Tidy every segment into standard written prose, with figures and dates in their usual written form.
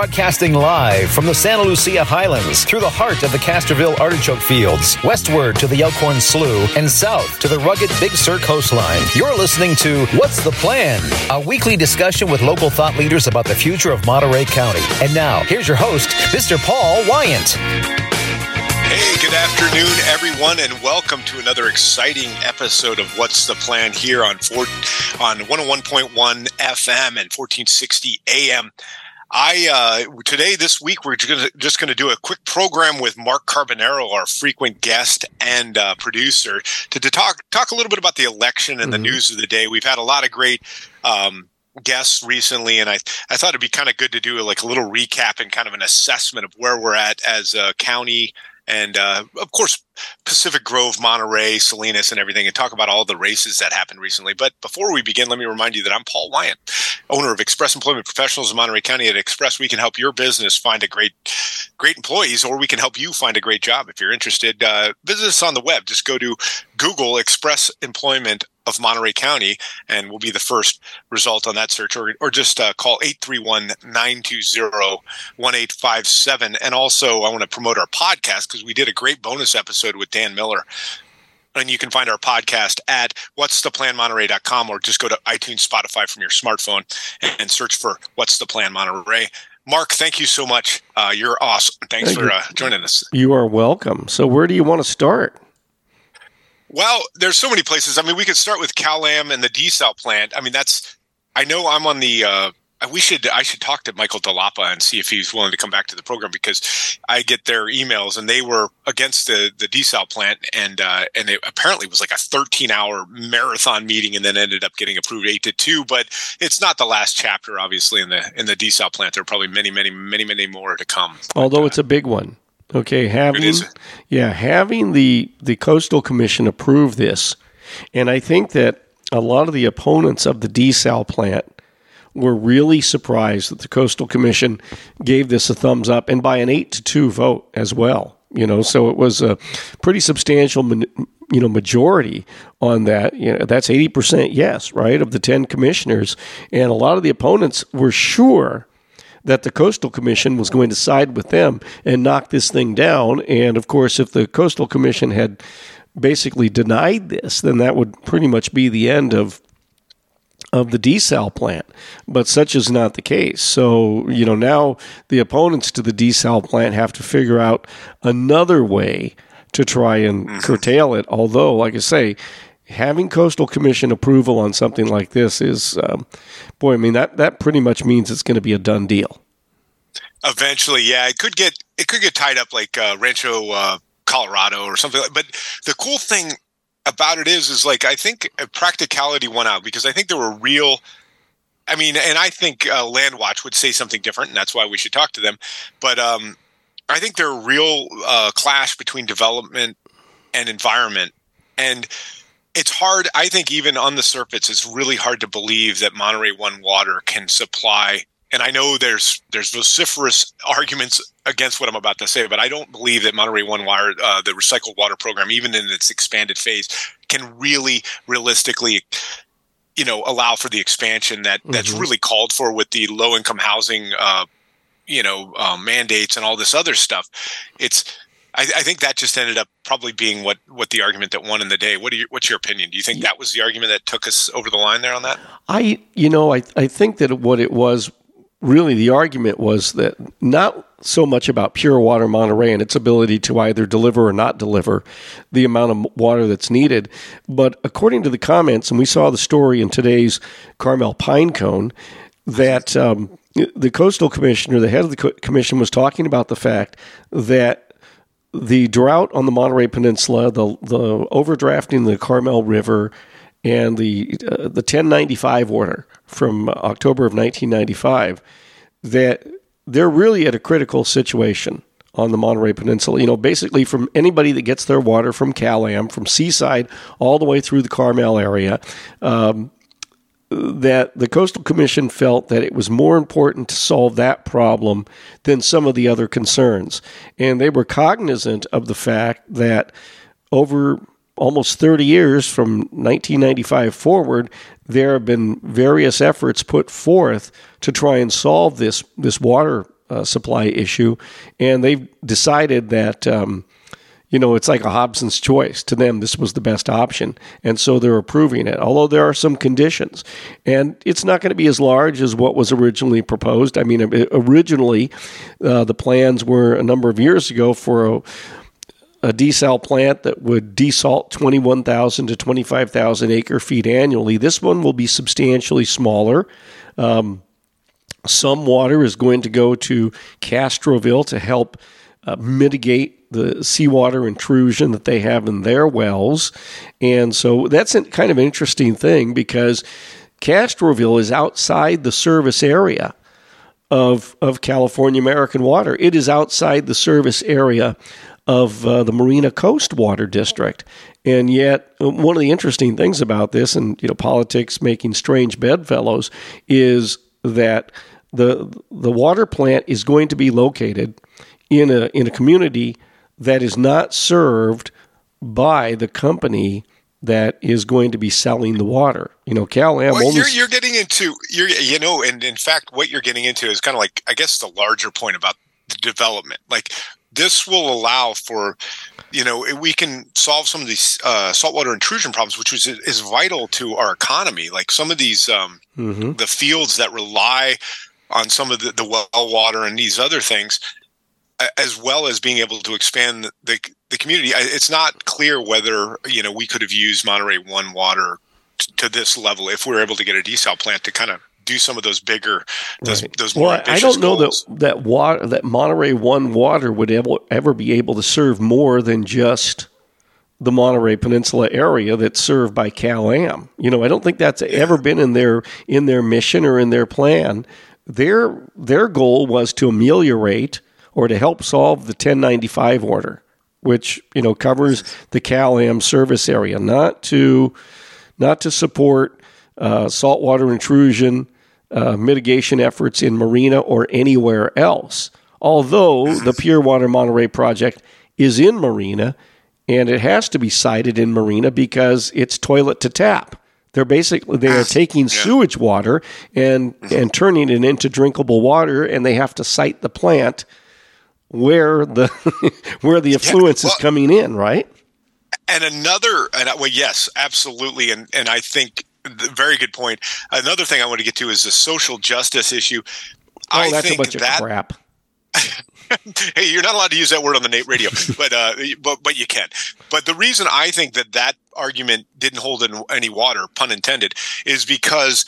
broadcasting live from the Santa Lucia Highlands through the heart of the Castroville artichoke fields, westward to the Elkhorn Slough, and south to the rugged Big Sur coastline. You're listening to What's the Plan? A weekly discussion with local thought leaders about the future of Monterey County. And now, here's your host, Mr. Paul Wyant. Hey, good afternoon, everyone, and welcome to another exciting episode of What's the Plan here on 101.1 FM and 1460 AM. Today, this week, we're just going to do a quick program with Mark Carbonero, our frequent guest and producer, to talk a little bit about the election and the news of the day. We've had a lot of great guests recently, and I thought it'd be kind of good to do like a little recap and kind of an assessment of where we're at as a county. And, of course, Pacific Grove, Monterey, Salinas, and everything, and talk about all the races that happened recently. But before we begin, let me remind you that I'm Paul Wyant, owner of Express Employment Professionals in Monterey County. At Express, we can help your business find a great employees, or we can help you find a great job. If you're interested, visit us on the web. Just go to Google Express Employment of Monterey County, and we'll be the first result on that search, or just call 831-920-1857. And also, I want to promote our podcast because we did a great bonus episode with Dan Miller. And you can find our podcast at whatstheplanmonterey.com, or just go to iTunes, Spotify from your smartphone and search for What's the Plan Monterey. Mark, thank you so much. You're awesome. Thanks for joining us. You are welcome. So where do you want to start? Well, there's so many places. I mean, we could start with Cal-Am and the desal plant. I mean, I know I'm on the I should talk to Michael DeLapa and see if he's willing to come back to the program, because I get their emails and they were against the desal plant, and it apparently was like a 13-hour marathon meeting and then ended up getting approved 8-2, but it's not the last chapter, obviously, in the desal plant. There are probably many, many, many, many more to come. Although it's a big one. Okay, having the Coastal Commission approve this, and I think that a lot of the opponents of the desal plant were really surprised that the Coastal Commission gave this a thumbs up, and by an 8-2 vote as well. You know, so it was a pretty substantial majority on that. You know, that's 80% yes, right, of the 10 commissioners, and a lot of the opponents were sure that the Coastal Commission was going to side with them and knock this thing down. And, of course, if the Coastal Commission had basically denied this, then that would pretty much be the end of the desal plant. But such is not the case. So, you know, now the opponents to the desal plant have to figure out another way to try and curtail it. Although, like I say, having Coastal Commission approval on something like this is, boy, I mean, that pretty much means it's going to be a done deal. Eventually, yeah, it could get tied up like Rancho Colorado or something. But the cool thing about it is like, I think practicality won out, because I think there were real. I mean, and I think Land Watch would say something different, and that's why we should talk to them. But I think there are real clash between development and environment, and it's hard, I think, even on the surface, it's really hard to believe that Monterey One Water can supply, and I know there's vociferous arguments against what I'm about to say, but I don't believe that Monterey One Water, the recycled water program, even in its expanded phase, can really realistically, you know, allow for the expansion that's really called for with the low-income housing, mandates and all this other stuff. I think that just ended up probably being what the argument that won in the day. What's your opinion? Do you think that was the argument that took us over the line there on that? I think that what it was, really the argument was that not so much about Pure Water Monterey and its ability to either deliver or not deliver the amount of water that's needed. But according to the comments, and we saw the story in today's Carmel Pine Cone, that the Coastal Commissioner, the head of the commission, was talking about the fact that the drought on the Monterey Peninsula, the overdrafting the Carmel River, and the 1095 order from October of 1995, that they're really at a critical situation on the Monterey Peninsula. You know, basically from anybody that gets their water from Cal-Am, from Seaside, all the way through the Carmel area, that the Coastal Commission felt that it was more important to solve that problem than some of the other concerns. And they were cognizant of the fact that over almost 30 years from 1995 forward, there have been various efforts put forth to try and solve this water supply issue, and they've decided that, it's like a Hobson's choice. To them, this was the best option, and so they're approving it, although there are some conditions. And it's not going to be as large as what was originally proposed. I mean, originally, the plans were a number of years ago for a desal plant that would desalt 21,000 to 25,000 acre-feet annually. This one will be substantially smaller. Some water is going to go to Castroville to help mitigate the seawater intrusion that they have in their wells. And so that's kind of an interesting thing, because Castroville is outside the service area of California American Water. It is outside the service area of the Marina Coast Water District. And yet, one of the interesting things about this, and politics making strange bedfellows, is that the water plant is going to be located in a community that is not served by the company that is going to be selling the water. Cal-Am. Well, you're getting into and in fact, what you're getting into is kind of like, I guess, the larger point about the development. Like, this will allow for, we can solve some of these saltwater intrusion problems, which is vital to our economy. Like some of these, the fields that rely on some of the well water and these other things, as well as being able to expand the community. It's not clear whether, we could have used Monterey One Water to this level if we were able to get a desal plant to kind of do some of those bigger, those more ambitious goals. I don't know that Monterey One Water would ever be able to serve more than just the Monterey Peninsula area that's served by Cal-Am. I don't think that's ever been in their mission or in their plan. Their goal was to ameliorate or to help solve the 1095 order, which covers the Cal-Am service area, not to support saltwater intrusion mitigation efforts in Marina or anywhere else. Although the Pure Water Monterey project is in Marina, and it has to be sited in Marina because it's toilet to tap. They're basically are taking sewage water and turning it into drinkable water, and they have to site the plant where the where the effluence is coming in, right? And yes, absolutely, and I think. Very good point. Another thing I want to get to is the social justice issue. That's a bunch of crap. Hey, you're not allowed to use that word on the radio, but you can. But the reason I think that argument didn't hold in any water, pun intended, is because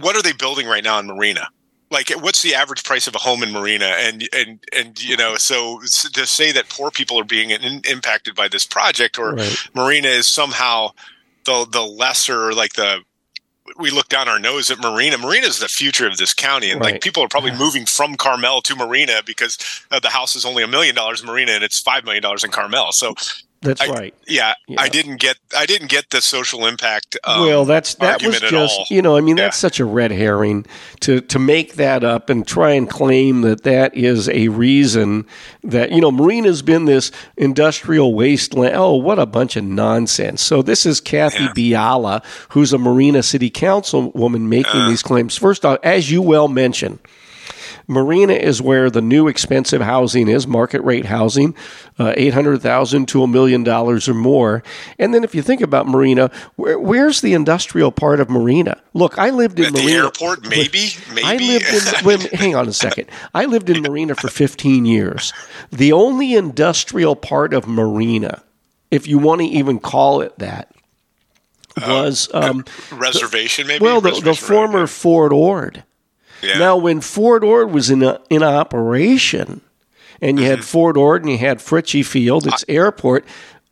what are they building right now in Marina? Like, what's the average price of a home in Marina? And so to say that poor people are being impacted by this project or Marina is somehow the lesser, we look down our nose at Marina. Marina is the future of this county. And people are probably moving from Carmel to Marina because the house is only $1 million in Marina and it's $5 million in Carmel. So that's right. Yeah. I didn't get the social impact. That's such a red herring to make that up and try and claim that is a reason that, Marina's been this industrial wasteland. Oh, what a bunch of nonsense. So this is Kathy Biala, who's a Marina city councilwoman, making these claims. First off, as you well mentioned, Marina is where the new expensive housing is, market rate housing, $800,000 to $1 million or more. And then if you think about Marina, where's the industrial part of Marina? Look, I lived in Marina. The airport, maybe. Hang on a second. I lived in Marina for 15 years. The only industrial part of Marina, if you want to even call it that, was... reservation, maybe? Well, the former Fort Ord. Yeah. Now, when Fort Ord was in operation, and you had Fort Ord and you had Fritchie Field, its airport,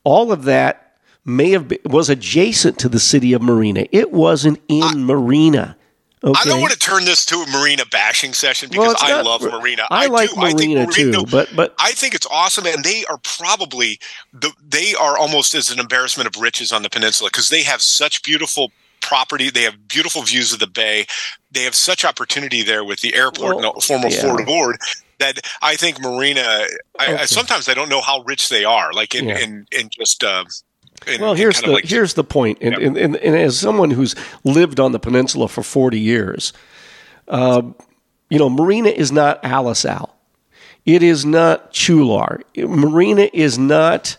all of that was adjacent to the city of Marina. It wasn't in Marina. Okay? I don't want to turn this to a Marina bashing session because I love Marina. I like Marina too, but I think it's awesome, and they are probably they are almost as an embarrassment of riches on the peninsula because they have such beautiful property. They have beautiful views of the bay. They have such opportunity there with the airport and the former Fort Ord that I think Marina, sometimes I don't know how rich they are, here's the point. And as someone who's lived on the peninsula for 40 years, Marina is not Alisal. It is not Chular. Marina is not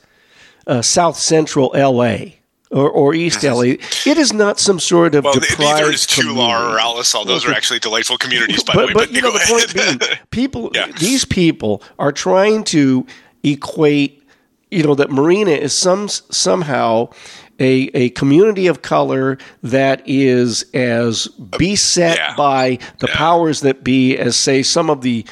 South Central L.A. Or East LA. It is not some sort of deprived neither is Chular or Alisal. Those are actually delightful communities, by the way. But you know, the point being, people, these people are trying to equate, you know, that Marina is somehow a community of color that is as beset by the powers that be as, say, some of the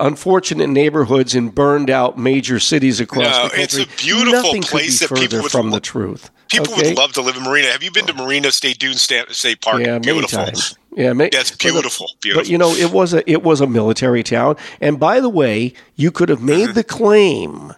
unfortunate neighborhoods in burned out major cities across the country. It's a beautiful place that people would from the truth. People would love to live in Marina. Have you been to Marina State Park? Yeah, beautiful. Many times. Yeah, that's beautiful. Beautiful. But you know, it was a military town. And by the way, you could have made the claim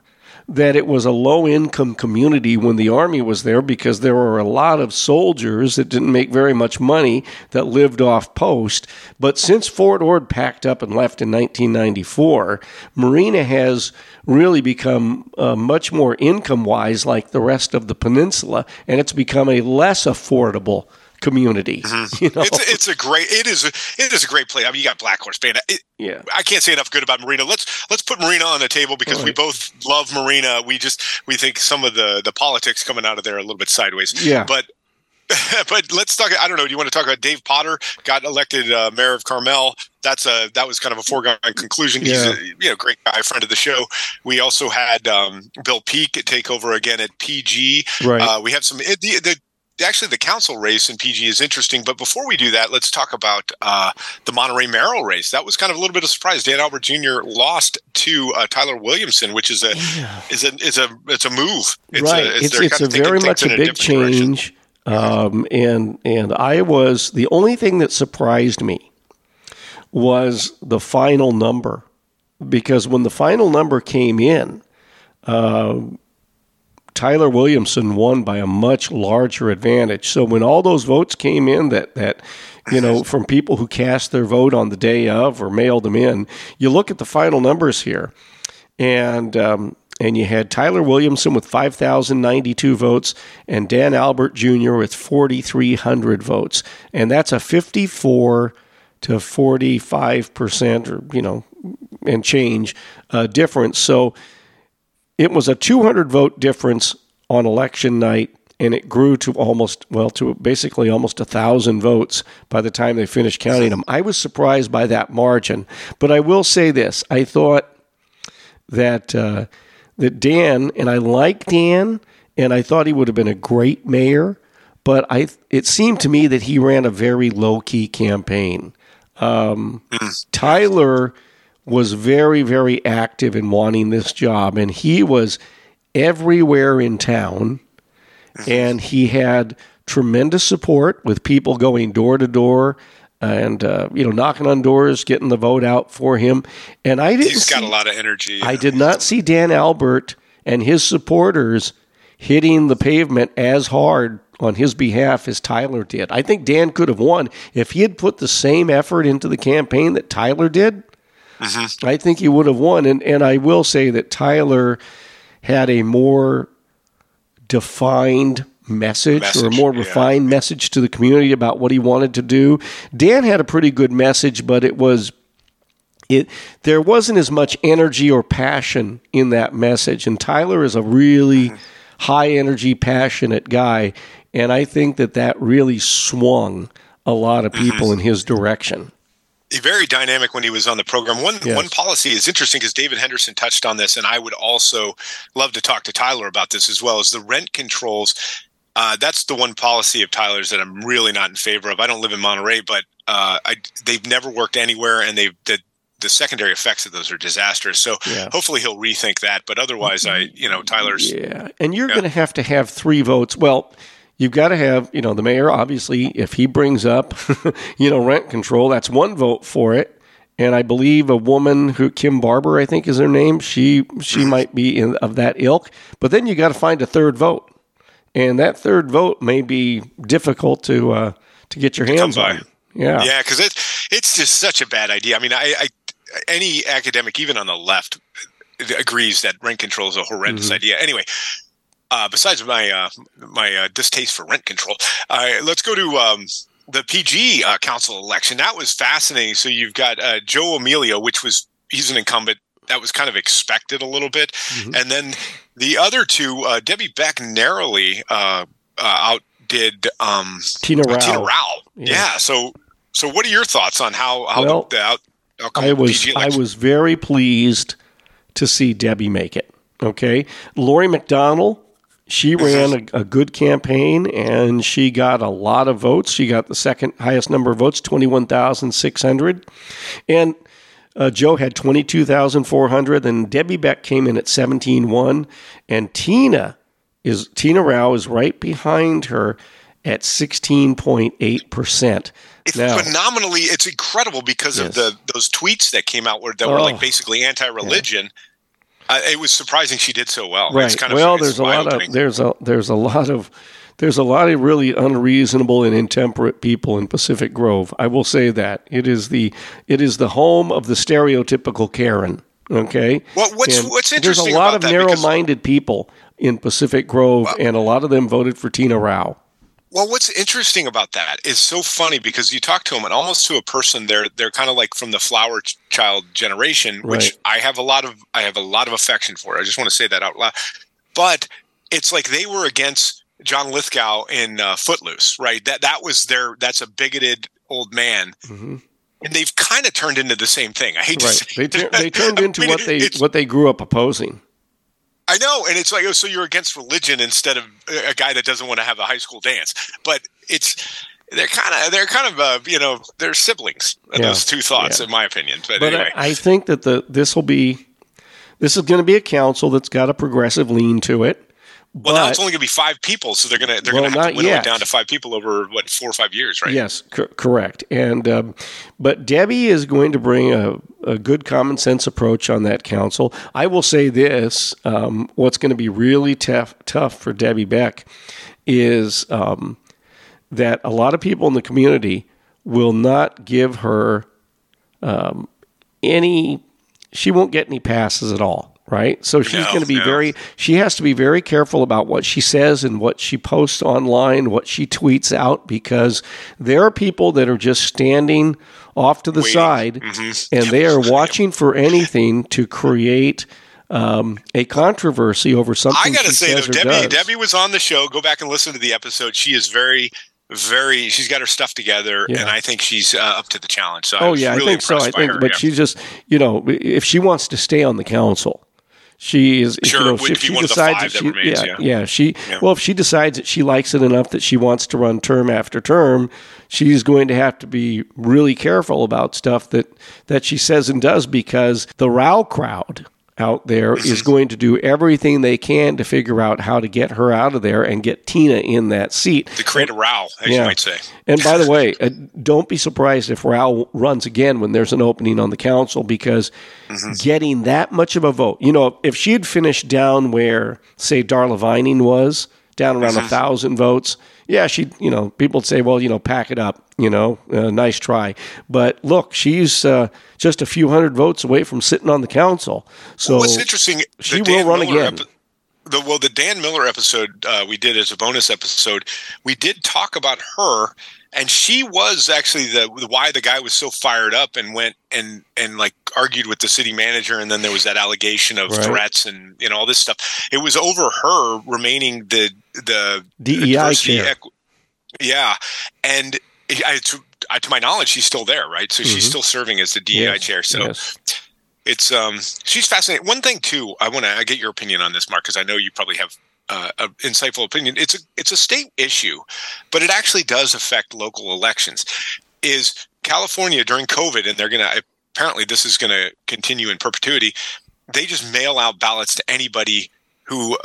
that it was a low-income community when the Army was there, because there were a lot of soldiers that didn't make very much money that lived off post. But since Fort Ord packed up and left in 1994, Marina has really become much more income-wise like the rest of the peninsula, and it's become a less affordable community. You know? It is a great place. I mean, you got Black Horse Band. I can't say enough good about Marina. Let's put Marina on the table, because we both love Marina. We think some of the politics coming out of there are a little bit sideways. Yeah. But let's talk. I don't know. Do you want to talk about Dave Potter got elected mayor of Carmel? That was kind of a foregone conclusion. Yeah. He's a great guy, friend of the show. We also had Bill Peak take over again at PG. Right. We have some Actually, the council race in PG is interesting, but before we do that, let's talk about the Monterey mayoral race. That was kind of a little bit of a surprise. Dan Albert Jr. lost to Tyler Williamson, which is a move. It's very much a big change. And the only thing that surprised me was the final number, because when the final number came in, Tyler Williamson won by a much larger advantage. So when all those votes came in that from people who cast their vote on the day of or mailed them in, you look at the final numbers here, and you had Tyler Williamson with 5,092 votes and Dan Albert Jr. with 4,300 votes. And that's a 54 to 45% or, and change difference. So it was a 200-vote difference on election night, and it grew to basically almost 1,000 votes by the time they finished counting them. I was surprised by that margin, but I will say this. I thought that Dan, and I like Dan, and I thought he would have been a great mayor, but it seemed to me that he ran a very low-key campaign. Tyler was very, very active in wanting this job, and he was everywhere in town, and he had tremendous support with people going door to door and knocking on doors, getting the vote out for him. And he's got a lot of energy. I did not see Dan Albert and his supporters hitting the pavement as hard on his behalf as Tyler did. I think Dan could have won if he had put the same effort into the campaign that Tyler did. I think he would have won, and I will say that Tyler had a more defined message or a more refined message to the community about what he wanted to do. Dan had a pretty good message, but there wasn't as much energy or passion in that message, and Tyler is a really high-energy, passionate guy, and I think that really swung a lot of people in his direction. Very dynamic when he was on the program. One policy is interesting because David Henderson touched on this, and I would also love to talk to Tyler about this as well, is the rent controls. That's the one policy of Tyler's that I'm really not in favor of. I don't live in Monterey, but they've never worked anywhere, and the secondary effects of those are disastrous. So hopefully he'll rethink that. But otherwise, Tyler's... Yeah, and you're going to have three votes. Well... You've got to have, the mayor, obviously, if he brings up, rent control, that's one vote for it. And I believe a woman who, Kim Barber, I think is her name, she might be of that ilk. But then you got to find a third vote. And that third vote may be difficult to get your hands on. Yeah. Yeah, because it's just such a bad idea. I mean, any academic, even on the left, agrees that rent control is a horrendous idea. Anyway. Besides my distaste for rent control, let's go to the PG council election. That was fascinating. So you've got Joe Emilio, he's an incumbent. That was kind of expected a little bit. Mm-hmm. And then the other two, Debbie Beck narrowly outdid Tina Rao. Yeah. So what are your thoughts on how the outcome of the PG election? I was very pleased to see Debbie make it. Okay. Lori McDonald, she ran a good campaign, and she got a lot of votes. She got the second highest number of votes, 21,600. And Joe had 22,400. Then Debbie Beck came in at 17,100. And Tina Rao is right behind her at 16.8%. It's phenomenally, it's incredible because of those tweets that came out that were like basically anti-religion. Yeah. It was surprising she did so well. Right. It's kind of, there's a lot of really unreasonable and intemperate people in Pacific Grove. I will say that it is the home of the stereotypical Karen. Okay. Well, what's interesting? There's a lot of narrow-minded people in Pacific Grove, and a lot of them voted for Tina Rao. Well, what's interesting about that is so funny because you talk to them and almost to a person, they're kind of like from the flower child generation, which I have a lot of affection for. I just want to say that out loud. But it's like they were against John Lithgow in Footloose, right? That's a bigoted old man. Mm-hmm. And they've kind of turned into the same thing. I hate to say they turned into what they grew up opposing. I know, and it's like, so you're against religion instead of a guy that doesn't want to have a high school dance. But they're kind of they're siblings. Those two thoughts, in my opinion. But anyway, I think that this is going to be a council that's got a progressive lean to it. Well, now it's only going to be five people, so they're going to have to whittle it down to five people over 4 or 5 years, right? Yes, correct. And but Debbie is going to bring a good common sense approach on that council. I will say this: what's going to be really tough for Debbie Beck is that a lot of people in the community will not give her any. She won't get any passes at all. Right. So she's going to be she has to be very careful about what she says and what she posts online, what she tweets out, because there are people that are just standing off to the side and they are watching for anything to create a controversy over something. I got to say, though, Debbie was on the show. Go back and listen to the episode. She is very, very, she's got her stuff together, and I think she's up to the challenge. So I think but she just, if she wants to stay on the council. She is if she decides that she likes it enough that she wants to run term after term, she's going to have to be really careful about stuff that she says and does, because the Rao crowd out there is going to do everything they can to figure out how to get her out of there and get Tina in that seat. To create a row, as you might say. And by the way, don't be surprised if Rao runs again when there's an opening on the council, because getting that much of a vote, if she had finished down where, say, Darla Vining was, down around 1,000 votes, she, people would say, well, pack it up, nice try. But look, she's just a few hundred votes away from sitting on the council. So what's interesting, she will run again. The Dan Miller episode we did as a bonus episode, we did talk about her, and she was actually why the guy was so fired up and went and like argued with the city manager, and then there was that allegation of threats and all this stuff. It was over her remaining the DEI chair. And to my knowledge, she's still there, right? So she's still serving as the DEI chair. So. Yes. It's she's fascinating. One thing too, I get your opinion on this, Mark, because I know you probably have an insightful opinion. It's a state issue, but it actually does affect local elections. Is California during COVID, and they're going to apparently this is going to continue in perpetuity. They just mail out ballots to anybody who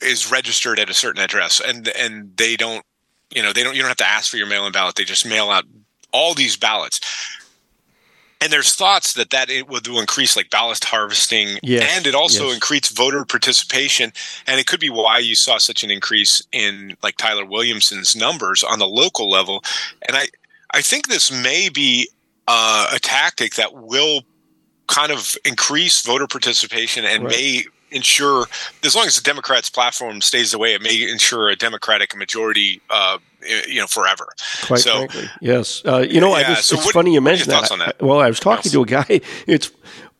is registered at a certain address, and they don't, you don't have to ask for your mail-in ballot. They just mail out all these ballots. And there's thoughts that it will increase like ballot harvesting, and it also increases voter participation. And it could be why you saw such an increase in like Tyler Williamson's numbers on the local level. And I think this may be a tactic that will kind of increase voter participation and may ensure, as long as the Democrats' platform stays the way, it may ensure a Democratic majority, forever. Quite frankly, yes. It's funny you mentioned that. On that. Well, I was talking to a guy.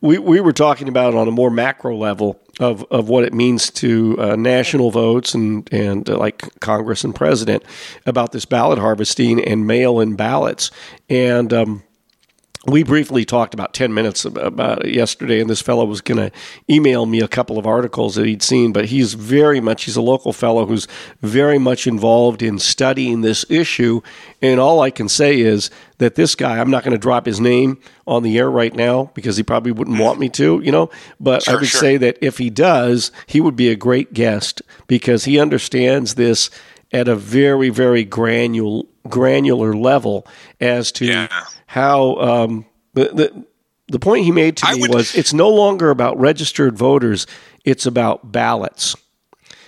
We were talking about it on a more macro level of what it means to national votes and like Congress and president about this ballot harvesting and mail-in ballots. And we briefly talked about 10 minutes about it yesterday, and this fellow was going to email me a couple of articles that he'd seen, but he's a local fellow who's very much involved in studying this issue. And all I can say is that this guy, I'm not going to drop his name on the air right now because he probably wouldn't want me to, but I would say that if he does, he would be a great guest because he understands this at a very, very granular level as to how the point he made to me was it's no longer about registered voters, it's about ballots.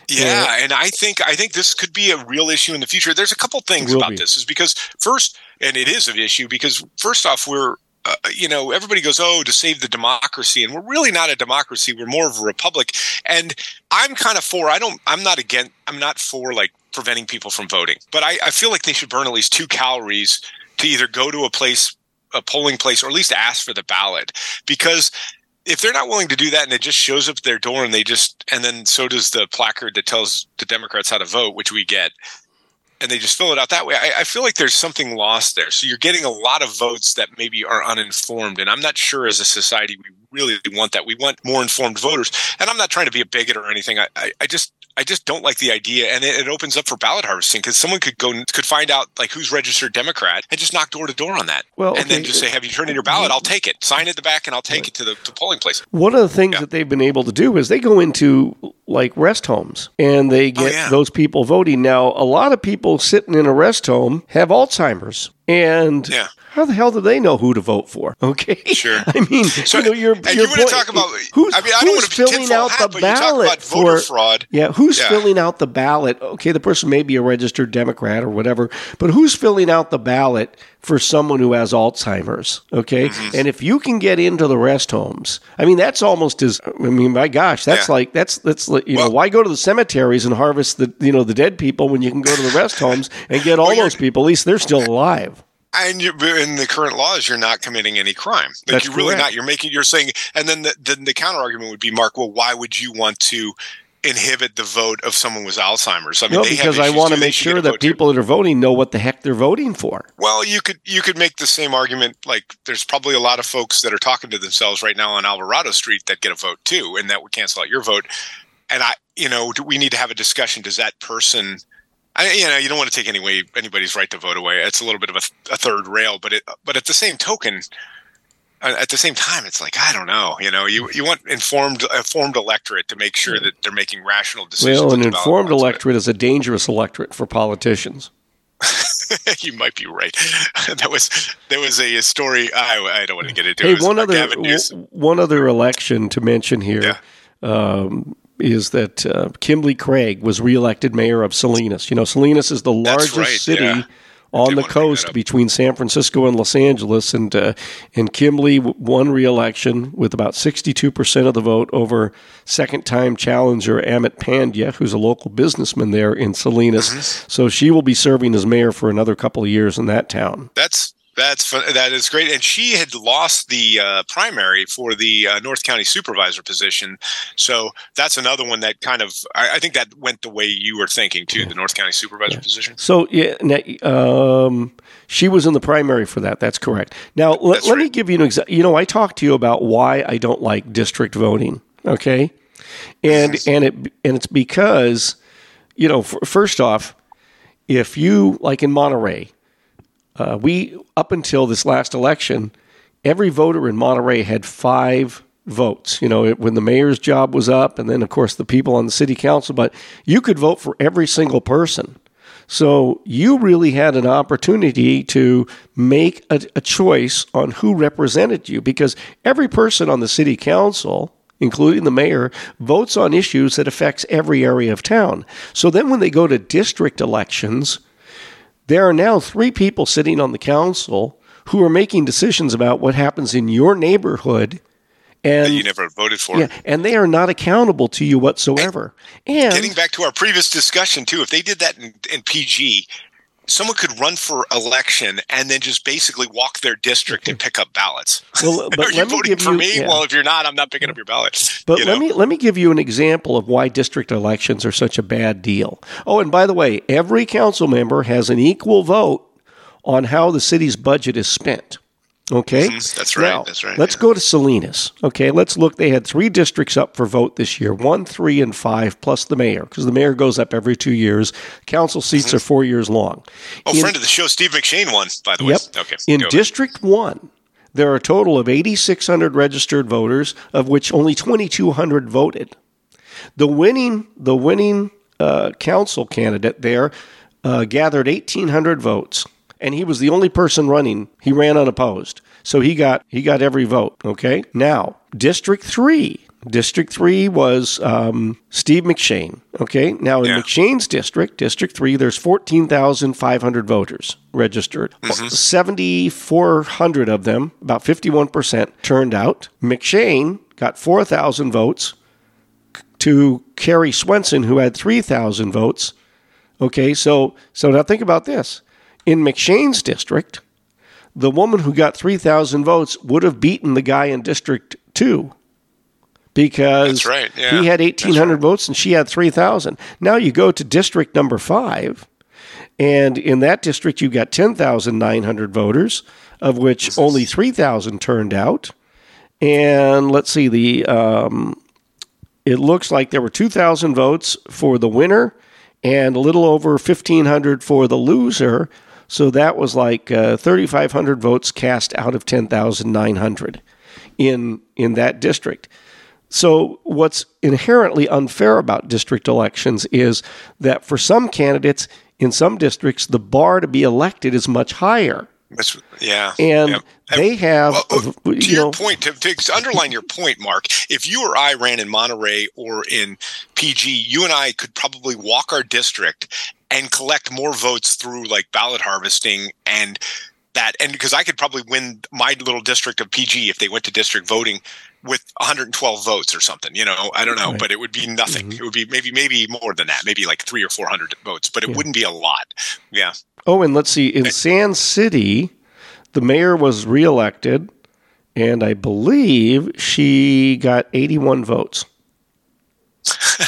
Yeah, and I think this could be a real issue in the future. There's a couple things about this is because first, and it is an issue because first off, we're everybody goes, oh, to save the democracy. And we're really not a democracy. We're more of a republic. And I'm kind of for, I'm not for like preventing people from voting. But I feel like they should burn at least 2 calories to either go to a polling place, or at least ask for the ballot. Because if they're not willing to do that and it just shows up at their door and then so does the placard that tells the Democrats how to vote, which we get. And they just fill it out that way. I feel like there's something lost there. So you're getting a lot of votes that maybe are uninformed. And I'm not sure as a society we really want that. We want more informed voters. And I'm not trying to be a bigot or anything. I just don't like the idea. And it opens up for ballot harvesting because someone could find out like who's registered Democrat and just knock door to door on that. Well, and then just say, have you turned in your ballot? I'll take it. Sign at the back and I'll take it to the polling place. One of the things that they've been able to do is they go into like rest homes and they get those people voting. Now, a lot of people sitting in a rest home have Alzheimer's. And how the hell do they know who to vote for? Okay, sure. I mean, so, you want to talk about who's filling out the ballot for voter fraud? Yeah, who's filling out the ballot? Okay, the person may be a registered Democrat or whatever, but who's filling out the ballot for someone who has Alzheimer's? Okay, and if you can get into the rest homes, I mean, that's almost as my gosh, that's like that's why go to the cemeteries and harvest the dead people when you can go to the rest homes and get all those people? At least they're still alive. And in the current laws, you're not committing any crime. Like that's you're really correct. Not. You're saying, and then the counter argument would be, Mark, well, why would you want to inhibit the vote of someone with Alzheimer's? I mean, because I want to make sure that people that are voting know what the heck they're voting for. Well, you could make the same argument. Like, there's probably a lot of folks that are talking to themselves right now on Alvarado Street that get a vote too, and that would cancel out your vote. And we need to have a discussion. Does that person? You don't want to take anybody's right to vote away. It's a little bit of a third rail, but at the same token, at the same time, it's like I don't know. You want informed electorate to make sure that they're making rational decisions. Well, an informed electorate is a dangerous electorate for politicians. You might be right. There was a story. I don't want to get into it. One other election to mention here. Yeah. Is that Kimberly Craig was reelected mayor of Salinas. Salinas is the largest city on the coast between San Francisco and Los Angeles, and Kimberly won re-election with about 62% of the vote over second-time challenger Amit Pandya, who's a local businessman there in Salinas. Mm-hmm. So she will be serving as mayor for another couple of years in that town. That's fun. That is great. And she had lost the primary for the North County Supervisor position. So that's another one that kind of – I think that went the way you were thinking too, the North County Supervisor position. So she was in the primary for that. That's correct. Now, let me give you an example. I talked to you about why I don't like district voting, okay? And it's because, first off, if you – like in Monterey – we, up until this last election, every voter in Monterey had 5 votes, when the mayor's job was up, and then, of course, the people on the city council, but you could vote for every single person. So you really had an opportunity to make a choice on who represented you, because every person on the city council, including the mayor, votes on issues that affects every area of town. So then when they go to district elections, there are now 3 people sitting on the council who are making decisions about what happens in your neighborhood And you never voted for. Yeah, and they are not accountable to you whatsoever. And getting back to our previous discussion, too, if they did that in PG, someone could run for election and then just basically walk their district and pick up ballots. Well, but are you voting for me? Yeah. Well, if you're not, I'm not picking up your ballot. But let me give you an example of why district elections are such a bad deal. Oh, and by the way, every council member has an equal vote on how the city's budget is spent. Okay? That's right. Now, that's right. Let's go to Salinas. Okay, let's look. They had 3 districts up for vote this year, 1, 3, and 5, plus the mayor, because the mayor goes up every 2 years. Council seats are 4 years long. Oh, friend of the show, Steve McShane won, by the way. Yep. Okay. In District 1, there are a total of 8,600 registered voters, of which only 2,200 voted. The winning council candidate there gathered 1,800 votes. And he was the only person running. He ran unopposed. So he got every vote, okay? Now, District 3. District 3 was Steve McShane, okay? Now, in McShane's district, District 3, there's 14,500 voters registered. 7,400 of them, about 51%, turned out. McShane got 4,000 votes to Carrie Swenson, who had 3,000 votes. Okay, so now think about this. In McShane's district, the woman who got 3,000 votes would have beaten the guy in District 2 because he had 1,800 votes and she had 3,000. Now you go to District number 5, and in that district you got 10,900 voters, of which only 3,000 turned out. And let's see, it looks like there were 2,000 votes for the winner and a little over 1,500 for the loser. So that was like 3,500 votes cast out of 10,900 in that district. So what's inherently unfair about district elections is that for some candidates in some districts, the bar to be elected is much higher. To underline your point, Mark, if you or I ran in Monterey or in PG, you and I could probably walk our district and collect more votes through like ballot harvesting and that. And because I could probably win my little district of PG if they went to district voting with 112 votes or something, I don't know, but it would be nothing. It would be maybe more than that, maybe like 300 or 400 votes, but it wouldn't be a lot. Yeah. Oh, and let's see, in San City, the mayor was reelected, and I believe she got 81 votes.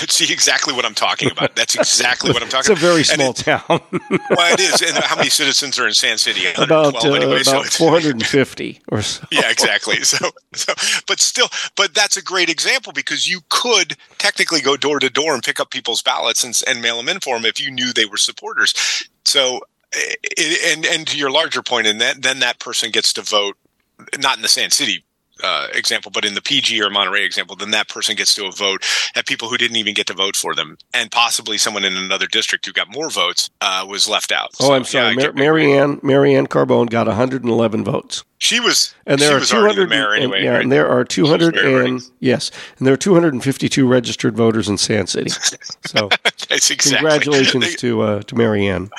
See exactly what I'm talking about. That's exactly what I'm talking about. It's a very small town. Well, it is. And how many citizens are in San City? About 450 or so. Yeah, exactly. So, but that's a great example because you could technically go door to door and pick up people's ballots and mail them in for them if you knew they were supporters. So, and to your larger point, and then that person gets to vote, not in the San City example, but in the PG or Monterey example, then that person gets to a vote at people who didn't even get to vote for them, and possibly someone in another district who got more votes was left out. Oh, so, I'm sorry, Marianne Carbone got 111 votes. She was, and there she are 200 anyway. Yeah, right? And there are 200 and there are 252 registered voters in San City. So, congratulations to Marianne.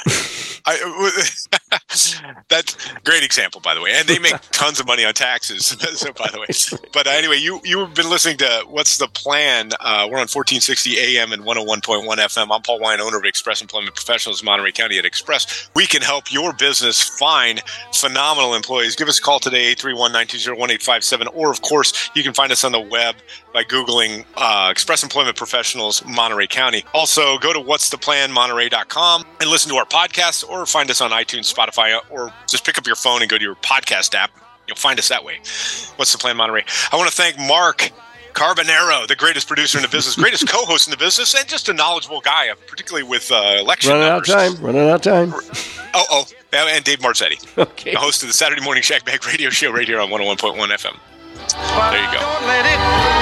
That's a great example, by the way. And they make tons of money on taxes, so by the way. But anyway, you've been listening to What's the Plan? We're on 1460 AM and 101.1 FM. I'm Paul Wyant, owner of Express Employment Professionals, Monterey County at Express. We can help your business find phenomenal employees. Give us a call today, 831-920-1857. Or, of course, you can find us on the web by Googling Express Employment Professionals, Monterey County. Also, go to whatstheplanmonterey.com and listen to our podcast, or find us on iTunes, Spotify, or just pick up your phone and go to your podcast app. You'll find us that way. What's the Plan Monterey? I want to thank Mark Carbonero, the greatest producer in the business, greatest co-host in the business, and just a knowledgeable guy, particularly with election numbers. Running out of time. Oh, and Dave Marzetti, the host of the Saturday Morning Shack Bag Radio Show right here on 101.1 FM. There you go.